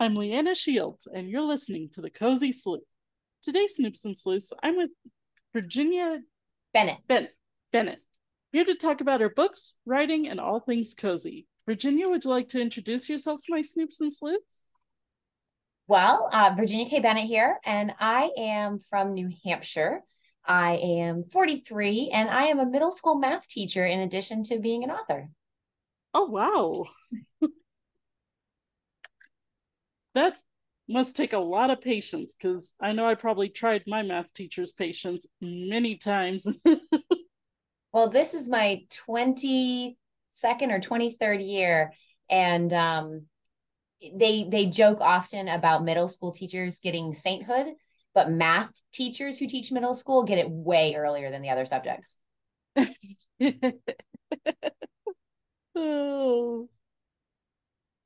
I'm Leanna Shields, and you're listening to The Cozy Sleuth. Today, Snoops and Sleuths, I'm with Virginia Bennett, here to talk about her books, writing, and all things cozy. Virginia, would you like to introduce yourself to my Snoops and Sleuths? Well, Virginia K. Bennett here, and I am from New Hampshire. I am 43, and I am a middle school math teacher in addition to being an author. Oh, wow. That must take a lot of patience, because I know I probably tried my math teacher's patience many times. Well, this is my 22nd or 23rd year, and they joke often about middle school teachers getting sainthood, but math teachers who teach middle school get it way earlier than the other subjects. Oh.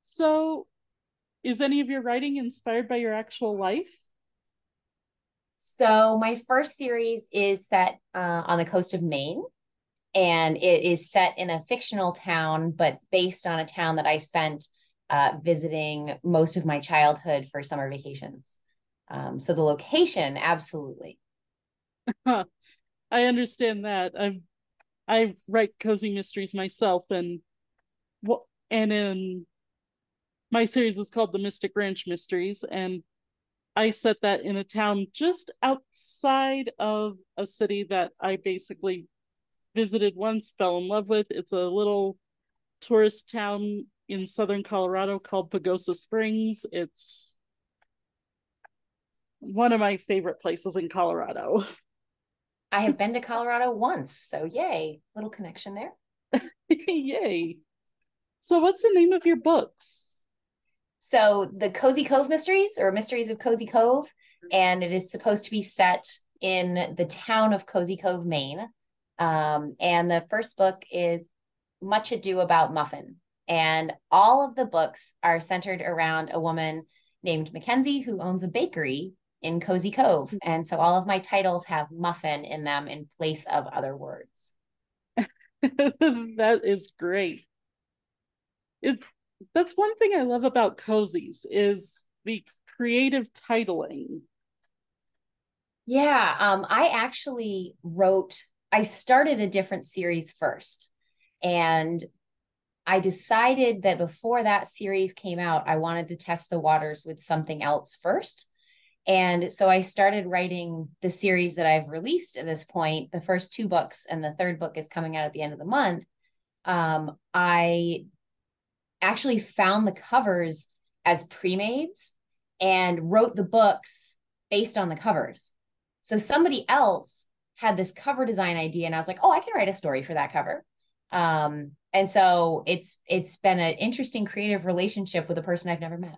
So, is any of your writing inspired by your actual life? So my first series is set on the coast of Maine, and it is set in a fictional town, but based on a town that I spent visiting most of my childhood for summer vacations. So the location, absolutely. I understand that. I write cozy mysteries myself, and in my series is called The Mystic Ranch Mysteries, and I set that in a town just outside of a city that I basically visited once, fell in love with. It's a little tourist town in southern Colorado called Pagosa Springs. It's one of my favorite places in Colorado. I have been to Colorado once, so yay. Little connection there. Yay. So what's the name of your books? So the Cozy Cove Mysteries, or Mysteries of Cozy Cove, and it is supposed to be set in the town of Cozy Cove, Maine. And the first book is Much Ado About Muffin. And all of the books are centered around a woman named Mackenzie who owns a bakery in Cozy Cove. And so all of my titles have muffin in them in place of other words. That is great. That's one thing I love about cozies is the creative titling. Yeah, I actually started a different series first, and I decided that before that series came out, I wanted to test the waters with something else first. And so I started writing the series that I've released at this point, the first two books, and the third book is coming out at the end of the month. I actually found the covers as pre-mades and wrote the books based on the covers. So somebody else had this cover design idea, and I was like, oh, I can write a story for that cover. And so it's been an interesting creative relationship with a person I've never met.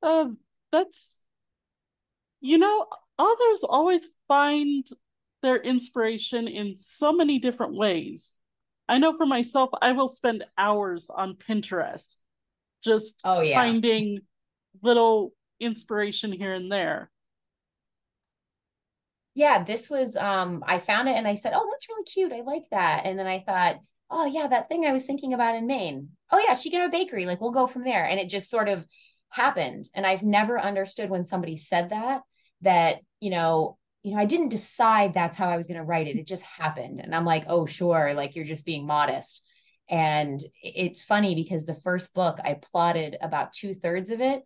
Authors always find their inspiration in so many different ways. I know for myself, I will spend hours on Pinterest just finding little inspiration here and there. Yeah, this was, I found it and I said, oh, that's really cute. I like that. And then I thought, oh yeah, that thing I was thinking about in Maine. Oh yeah, she can have a bakery. Like, we'll go from there. And it just sort of happened. And I've never understood when somebody said that, you know, I didn't decide that's how I was going to write it. It just happened. And I'm like, oh, sure. Like, you're just being modest. And it's funny because the first book, I plotted about 2/3 of it.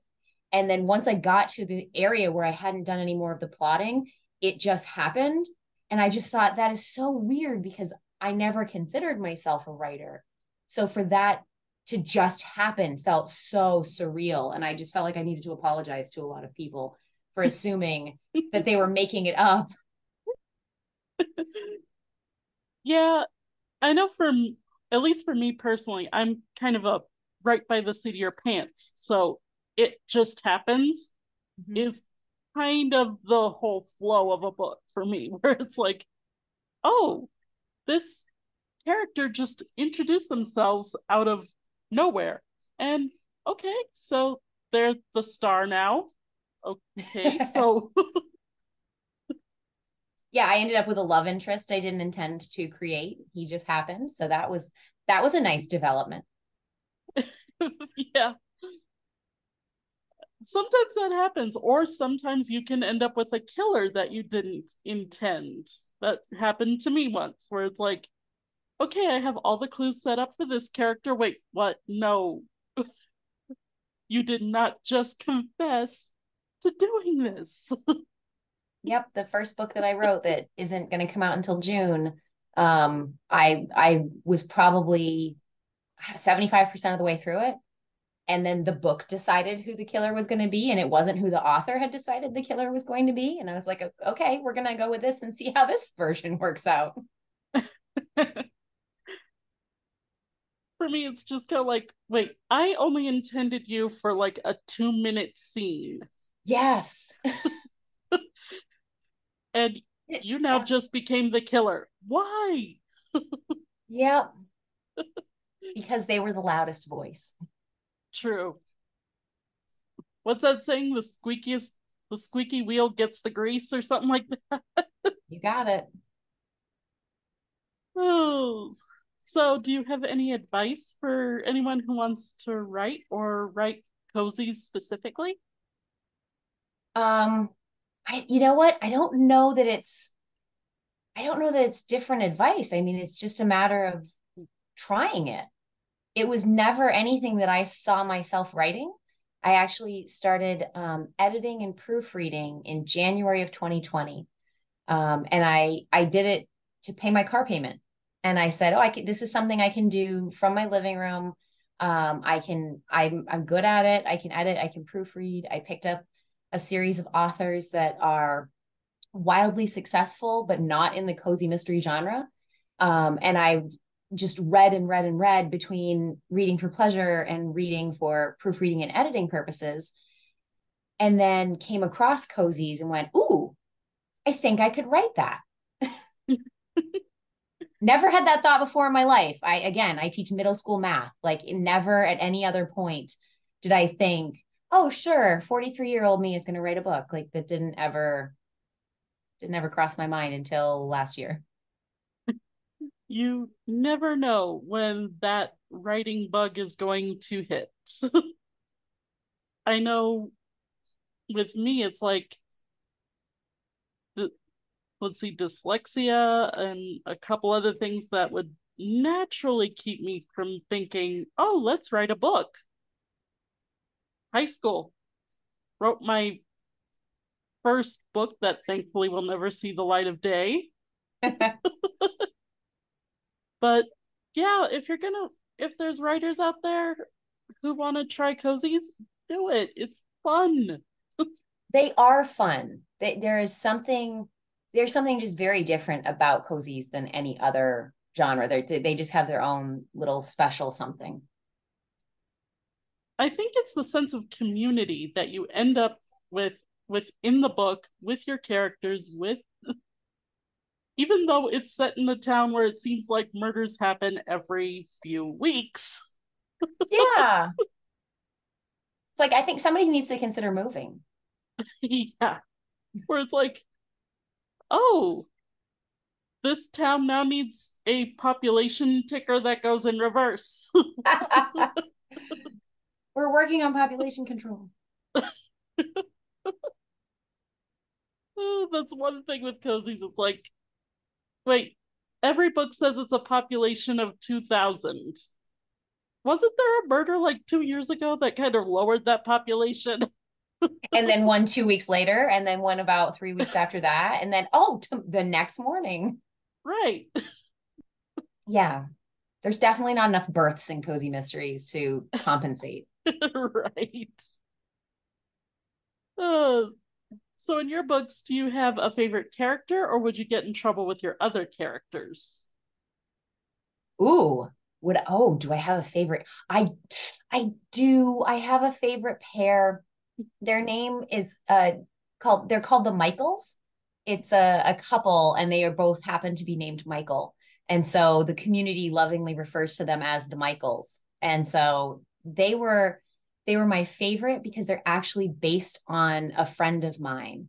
And then once I got to the area where I hadn't done any more of the plotting, it just happened. And I just thought that is so weird because I never considered myself a writer. So for that to just happen felt so surreal. And I just felt like I needed to apologize to a lot of people for assuming that they were making it up. Yeah, I know at least for me personally, I'm kind of a right by the seat of your pants. So it just happens is kind of the whole flow of a book for me, where it's like, oh, this character just introduced themselves out of nowhere. And okay, so they're the star now. Okay, so yeah, I ended up with a love interest I didn't intend to create. He just happened. So that was a nice development. Yeah. sometimes that happens, or sometimes you can end up with a killer that you didn't intend. That happened to me once, where it's like, okay, I have all the clues set up for this character. Wait, what? No. You did not just confess to doing this. Yep, the first book that I wrote that isn't going to come out until June, I was probably 75% of the way through it. And then the book decided who the killer was going to be, and it wasn't who the author had decided the killer was going to be. And I was like, okay, we're going to go with this and see how this version works out. For me, it's just kind of like, wait, I only intended you for like a 2-minute scene. Yes. And you now just became the killer. Why? Yep. Because they were the loudest voice. True. What's that saying? The squeaky wheel gets the grease or something like that. You got it. Oh. So do you have any advice for anyone who wants to write or write cozy specifically? You know what? I don't know that it's different advice. I mean, it's just a matter of trying it. It was never anything that I saw myself writing. I actually started editing and proofreading in January of 2020. And I did it to pay my car payment. And I said, this is something I can do from my living room. I'm good at it. I can edit, I can proofread. I picked up a series of authors that are wildly successful, but not in the cozy mystery genre. And I've just read between reading for pleasure and reading for proofreading and editing purposes. And then came across cozies and went, ooh, I think I could write that. Never had that thought before in my life. I teach middle school math. Like, never at any other point did I think, oh, sure, 43-year-old me is going to write a book. Like, that didn't ever cross my mind until last year. You never know when that writing bug is going to hit. I know with me, it's like, dyslexia and a couple other things that would naturally keep me from thinking, oh, let's write a book. High school, wrote my first book that thankfully will never see the light of day. But yeah, if there's writers out there who want to try cozies, do it. It's fun. They are fun. There's something just very different about cozies than any other genre. They just have their own little special something. I think it's the sense of community that you end up with within the book, with your characters, even though it's set in a town where it seems like murders happen every few weeks. Yeah. It's like, I think somebody needs to consider moving. Yeah. Where it's like, oh, this town now needs a population ticker that goes in reverse. We're working on population control. Oh, that's one thing with cozies. It's like, wait, every book says it's a population of 2,000. Wasn't there a murder like 2 years ago that kind of lowered that population? And then one 2 weeks later, and then one about 3 weeks after that, and then the next morning. Right. Yeah. There's definitely not enough births in cozy mysteries to compensate. Right. So in your books, do you have a favorite character, or would you get in trouble with your other characters? Ooh. Do I have a favorite? I do. I have a favorite pair. Their name is they're called the Michaels. It's a couple, and they are both happen to be named Michael. And so the community lovingly refers to them as the Michaels. And so they were my favorite because they're actually based on a friend of mine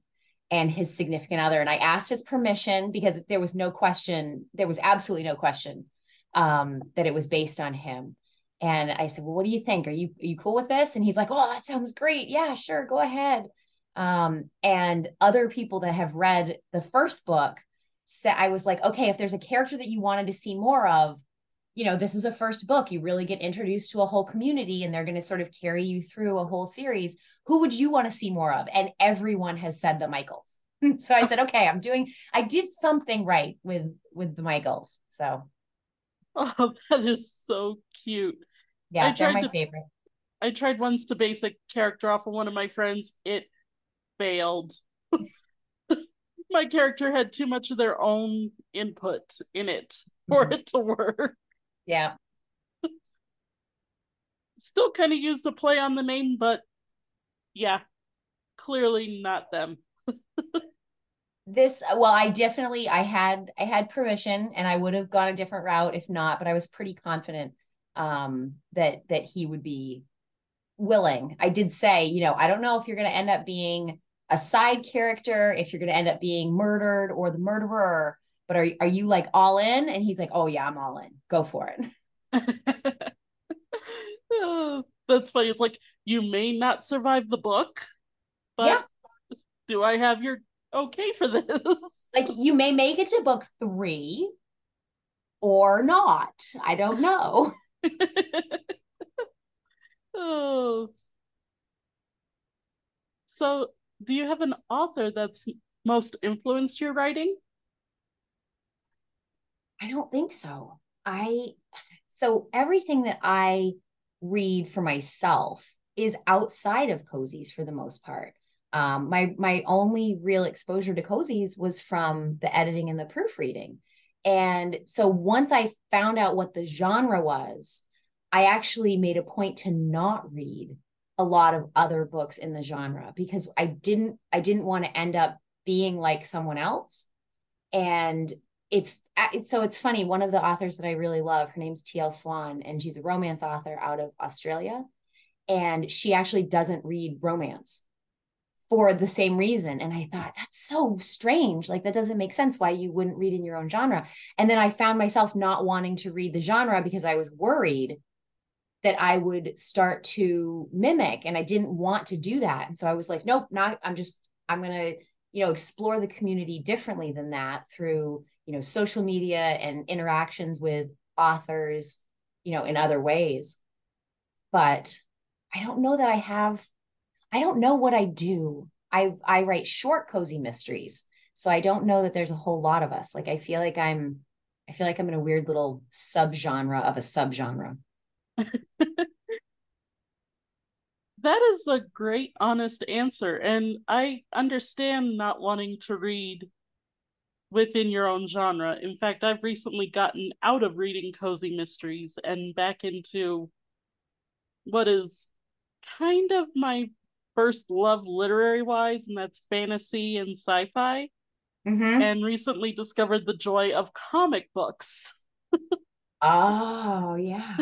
and his significant other. And I asked his permission because there was absolutely no question that it was based on him. And I said, well, what do you think? Are you cool with this? And he's like, oh, that sounds great. Yeah, sure. Go ahead. And other people that have read the first book said, I was like, okay, if there's a character that you wanted to see more of, you know, this is a first book. You really get introduced to a whole community and they're going to sort of carry you through a whole series. Who would you want to see more of? And everyone has said the Michaels. So I said, okay, I did something right with the Michaels. So. Oh, that is so cute. Yeah, they're my favorite. I tried once to base a character off of one of my friends. It failed. My character had too much of their own input in it for it to work. Yeah. Still kind of used a play on the name, but yeah, clearly not them. I had permission, and I would have gone a different route if not, but I was pretty confident that he would be willing. I did say, you know, I don't know if you're going to end up being a side character, if you're going to end up being murdered or the murderer, but are you like all in? And he's like, oh yeah, I'm all in. Go for it. Oh, that's funny. It's like, you may not survive the book, but yeah. Do I have your okay for this? Like, you may make it to book 3 or not. I don't know. Oh. So do you have an author that's most influenced your writing? I don't think so. So everything that I read for myself is outside of Cozies for the most part. My only real exposure to Cozies was from the editing and the proofreading. And so once I found out what the genre was, I actually made a point to not read a lot of other books in the genre because I didn't want to end up being like someone else. And it's funny. One of the authors that I really love, her name's T.L. Swan, and she's a romance author out of Australia. And she actually doesn't read romance for the same reason. And I thought, that's so strange. Like, that doesn't make sense why you wouldn't read in your own genre. And then I found myself not wanting to read the genre because I was worried that I would start to mimic, and I didn't want to do that. And so I was like, nope, I'm going to, you know, explore the community differently than that through, you know, social media and interactions with authors, you know, in other ways. But I don't know that I don't know what I do. I write short cozy mysteries. So I don't know that there's a whole lot of us. Like, I feel like I'm in a weird little subgenre of a subgenre. That is a great, honest answer. And I understand not wanting to read within your own genre. In fact, I've recently gotten out of reading cozy mysteries and back into what is kind of my first love literary wise, and that's fantasy and sci-fi, and recently discovered the joy of comic books. Oh yeah.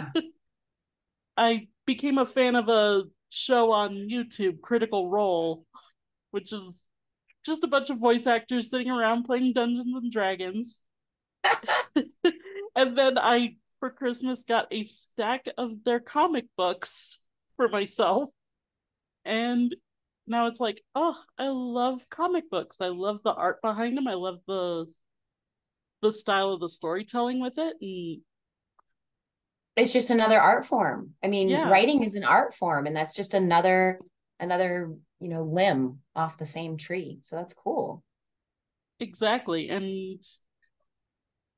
I became a fan of a show on YouTube, Critical Role, which is just a bunch of voice actors sitting around playing Dungeons and Dragons. And then I, for Christmas, got a stack of their comic books for myself. And now it's like, oh, I love comic books. I love the art behind them. I love the style of the storytelling with it. And it's just another art form. I mean, yeah. Writing is an art form, and that's just another, you know, limb off the same tree. So that's cool. Exactly. And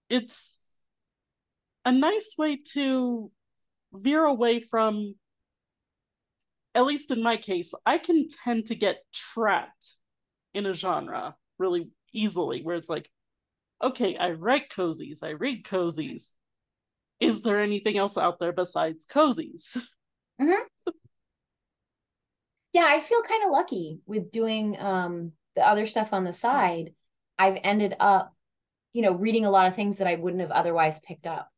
it's a nice way to veer away from, at least in my case, I can tend to get trapped in a genre really easily, where it's like, okay, I write cozies, I read cozies. Is there anything else out there besides cozies? Mm-hmm. Yeah, I feel kind of lucky with doing the other stuff on the side. I've ended up, you know, reading a lot of things that I wouldn't have otherwise picked up.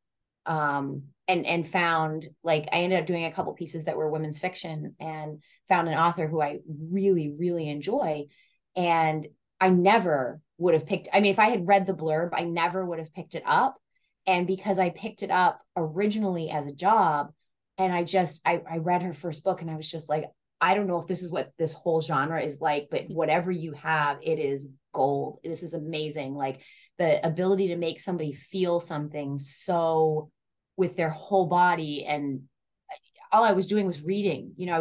And found, like, I ended up doing a couple pieces that were women's fiction and found an author who I really, really enjoy. And I never would have picked, I mean, if I had read the blurb, I never would have picked it up. And because I picked it up originally as a job, And I read her first book and I was just like, I don't know if this is what this whole genre is like, but whatever you have, it is gold. This is amazing. Like the ability to make somebody feel something so with their whole body. And all I was doing was reading, you know,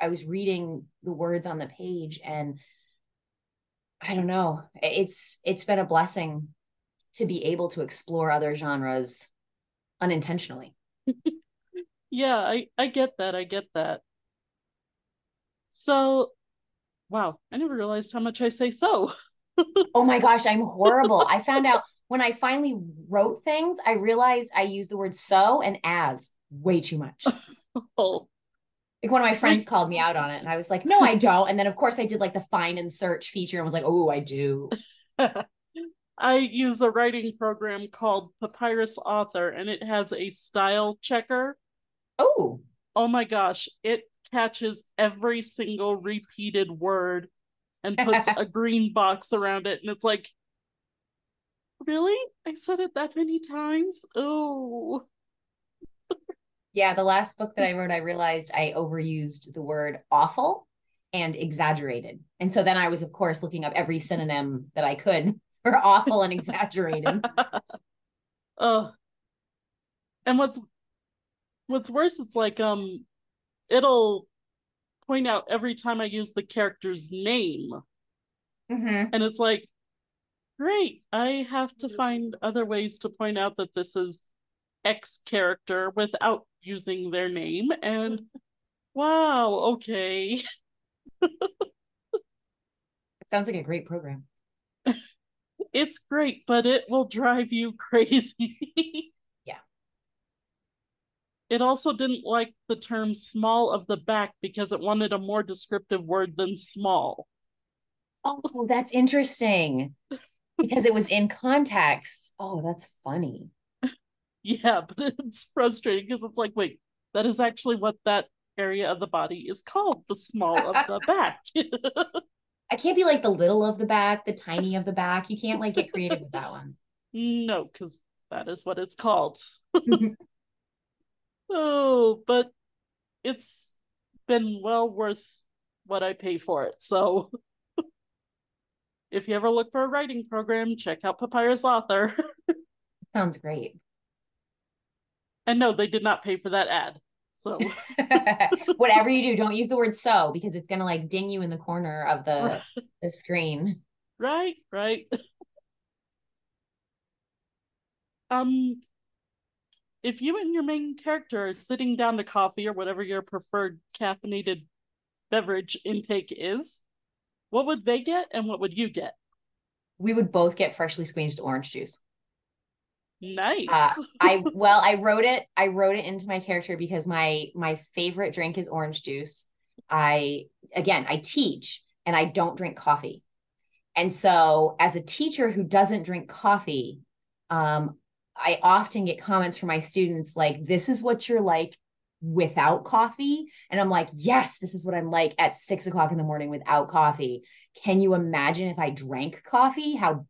I was reading the words on the page, and I don't know, it's been a blessing to be able to explore other genres unintentionally. Yeah, I get that. I get that. So, wow, I never realized how much I say so. Oh my gosh, I'm horrible. I found out when I finally wrote things, I realized I used the word so and as way too much. Oh. Like one of my friends called me out on it and I was like, no, I don't. And then of course I did like the find and search feature and was like, oh, I do. I use a writing program called Papyrus Author, and it has a style checker. Oh. Oh my gosh. It catches every single repeated word and puts a green box around it. And it's like, really? I said it that many times? Oh. Yeah, the last book that I wrote, I realized I overused the word awful and exaggerated. And so then I was, of course, looking up every synonym that I could for awful and exaggerated. Oh. And what's worse, it's like, it'll point out every time I use the character's name. Mm-hmm. And it's like, great, I have to find other ways to point out that this is X character without using their name. And wow, okay. It sounds like a great program. It's great, but it will drive you crazy. Yeah. It also didn't like the term small of the back because it wanted a more descriptive word than small. Oh, that's interesting. Because it was in context. Oh, that's funny. Yeah, but it's frustrating because it's like, wait, that is actually what that area of the body is called, the small of the back. I can't be like the little of the back, the tiny of the back. You can't like get creative with that one. No, because that is what it's called. Oh, but it's been well worth what I pay for it. So if you ever look for a writing program, check out Papyrus Author. Sounds great. And no, they did not pay for that ad. So whatever you do, don't use the word so, because it's going to like ding you in the corner of the screen. Right, right. If you and your main character are sitting down to coffee or whatever your preferred caffeinated beverage intake is, what would they get and what would you get? We would both get freshly squeezed orange juice. Nice. I wrote it into my character because my favorite drink is orange juice. I teach and I don't drink coffee. And so as a teacher who doesn't drink coffee, I often get comments from my students like, this is what you're like without coffee. And I'm like, yes, this is what I'm like at 6 o'clock in the morning without coffee. Can you imagine if I drank coffee, how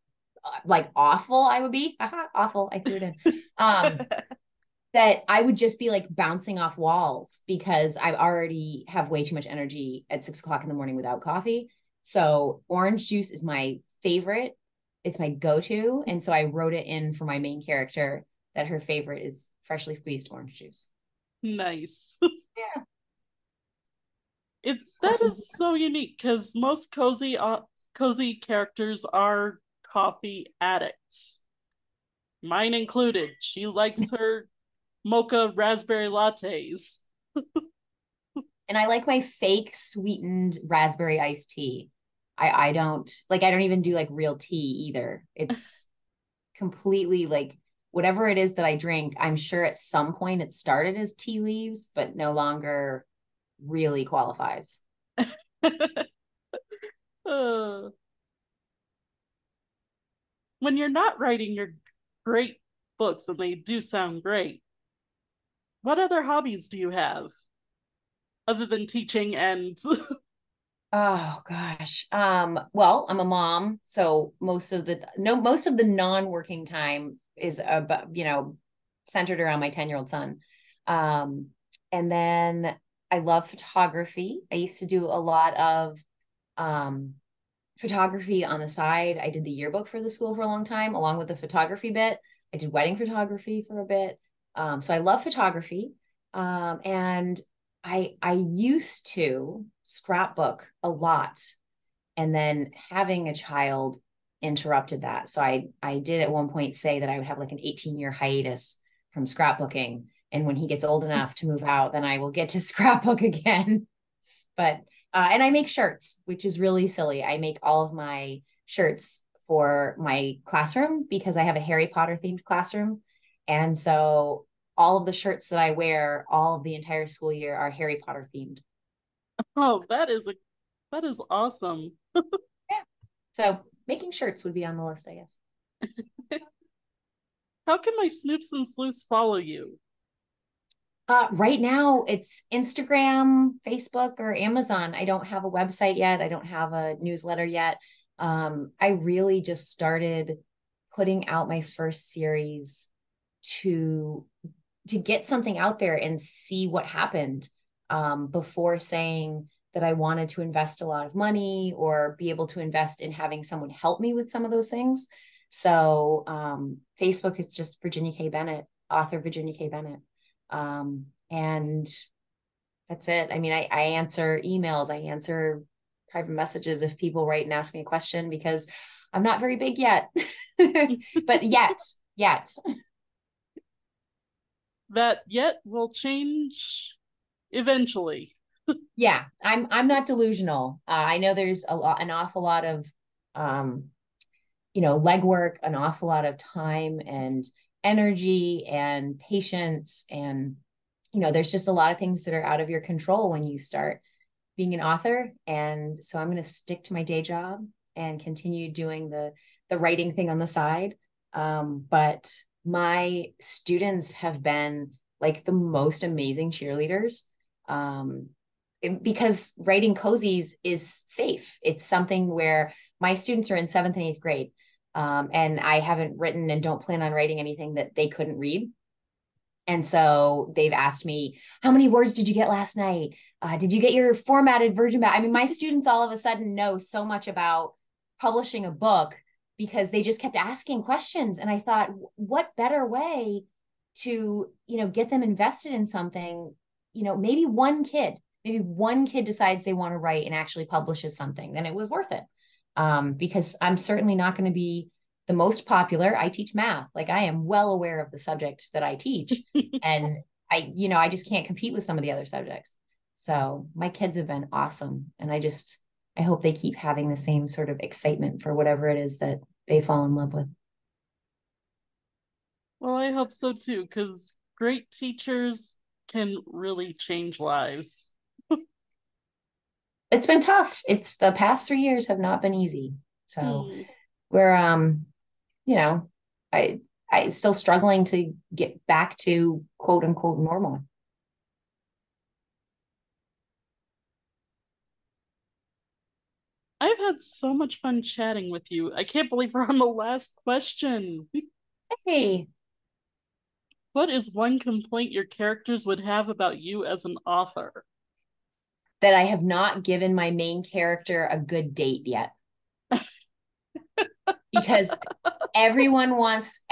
like awful I would be? Awful. I threw it in. That I would just be like bouncing off walls because I already have way too much energy at 6 o'clock in the morning without coffee. So orange juice is my favorite. It's my go-to. And so I wrote it in for my main character that her favorite is freshly squeezed orange juice. Nice. Yeah. That is so unique because most cozy characters are coffee addicts, mine included. She likes her mocha raspberry lattes. And I like my fake sweetened raspberry iced tea. I don't even do like real tea either. It's completely like whatever it is that I drink. I'm sure at some point it started as tea leaves, but no longer really qualifies. When you're not writing your great books, and they do sound great, what other hobbies do you have other than teaching and... Oh gosh. Well, I'm a mom, so most of the non-working time is centered around my 10-year-old son. And then I love photography. I used to do a lot of photography on the side. I did the yearbook for the school for a long time, along with the photography bit. I did wedding photography for a bit. So I love photography. And I used to scrapbook a lot, and then having a child interrupted that. So I did at one point say that I would have like an 18-year hiatus from scrapbooking. And when he gets old enough to move out, then I will get to scrapbook again. But, and I make shirts, which is really silly. I make all of my shirts for my classroom because I have a Harry Potter themed classroom. And so all of the shirts that I wear all of the entire school year are Harry Potter themed. Oh, that is awesome. Yeah. So making shirts would be on the list, I guess. How can my snoops and sleuths follow you? Right now it's Instagram, Facebook, or Amazon. I don't have a website yet. I don't have a newsletter yet. I really just started putting out my first series to get something out there and see what happened before saying that I wanted to invest a lot of money or be able to invest in having someone help me with some of those things. So Facebook is just Virginia K. Bennett, author Virginia K. Bennett. And that's it. I mean, I answer emails, I answer private messages if people write and ask me a question, because I'm not very big yet, but yet. That yet will change eventually. Yeah, I'm not delusional. I know there's an awful lot of, legwork, an awful lot of time and energy and patience. And, there's just a lot of things that are out of your control when you start being an author. And so I'm going to stick to my day job and continue doing the writing thing on the side. But my students have been like the most amazing cheerleaders. Because writing cozies is safe. It's something where my students are in 7th and 8th grade. And I haven't written and don't plan on writing anything that they couldn't read. And so they've asked me, how many words did you get last night? Did you get your formatted version back? I mean, my students all of a sudden know so much about publishing a book because they just kept asking questions. And I thought, what better way to, get them invested in something? Maybe one kid decides they want to write and actually publishes something, then it was worth it. Because I'm certainly not going to be the most popular. I teach math. Like, I am well aware of the subject that I teach, and I just can't compete with some of the other subjects. So my kids have been awesome. And I hope they keep having the same sort of excitement for whatever it is that they fall in love with. Well, I hope so too, because great teachers can really change lives. It's been tough. It's the past 3 years have not been easy. So we're, I still struggling to get back to quote unquote normal. I've had so much fun chatting with you. I can't believe we're on the last question. Hey. What is one complaint your characters would have about you as an author? That I have not given my main character a good date yet. Because everyone wants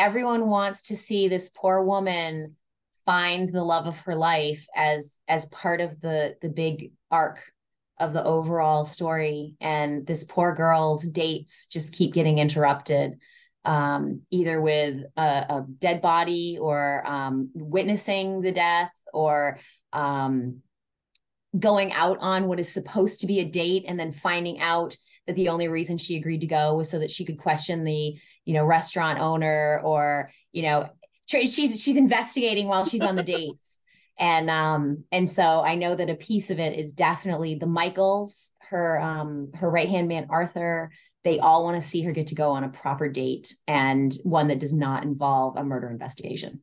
to see this poor woman find the love of her life as part of the big arc of the overall story. And this poor girl's dates just keep getting interrupted, either with a dead body or witnessing the death or going out on what is supposed to be a date and then finding out that the only reason she agreed to go was so that she could question the, restaurant owner or, she's investigating while she's on the dates. And so I know that a piece of it is definitely the Michaels, her right-hand man, Arthur. They all want to see her get to go on a proper date and one that does not involve a murder investigation.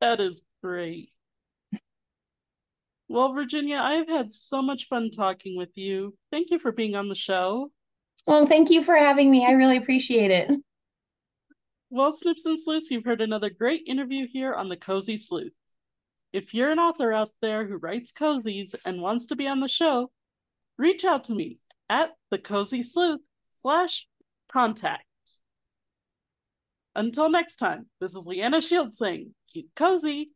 That is great. Well, Virginia, I've had so much fun talking with you. Thank you for being on the show. Well, thank you for having me. I really appreciate it. Well, Snips and Sleuths, you've heard another great interview here on The Cozy Sleuth. If you're an author out there who writes cozies and wants to be on the show, reach out to me at thecozysleuth.com/contact. Until next time, this is Leanna Shields saying, keep cozy.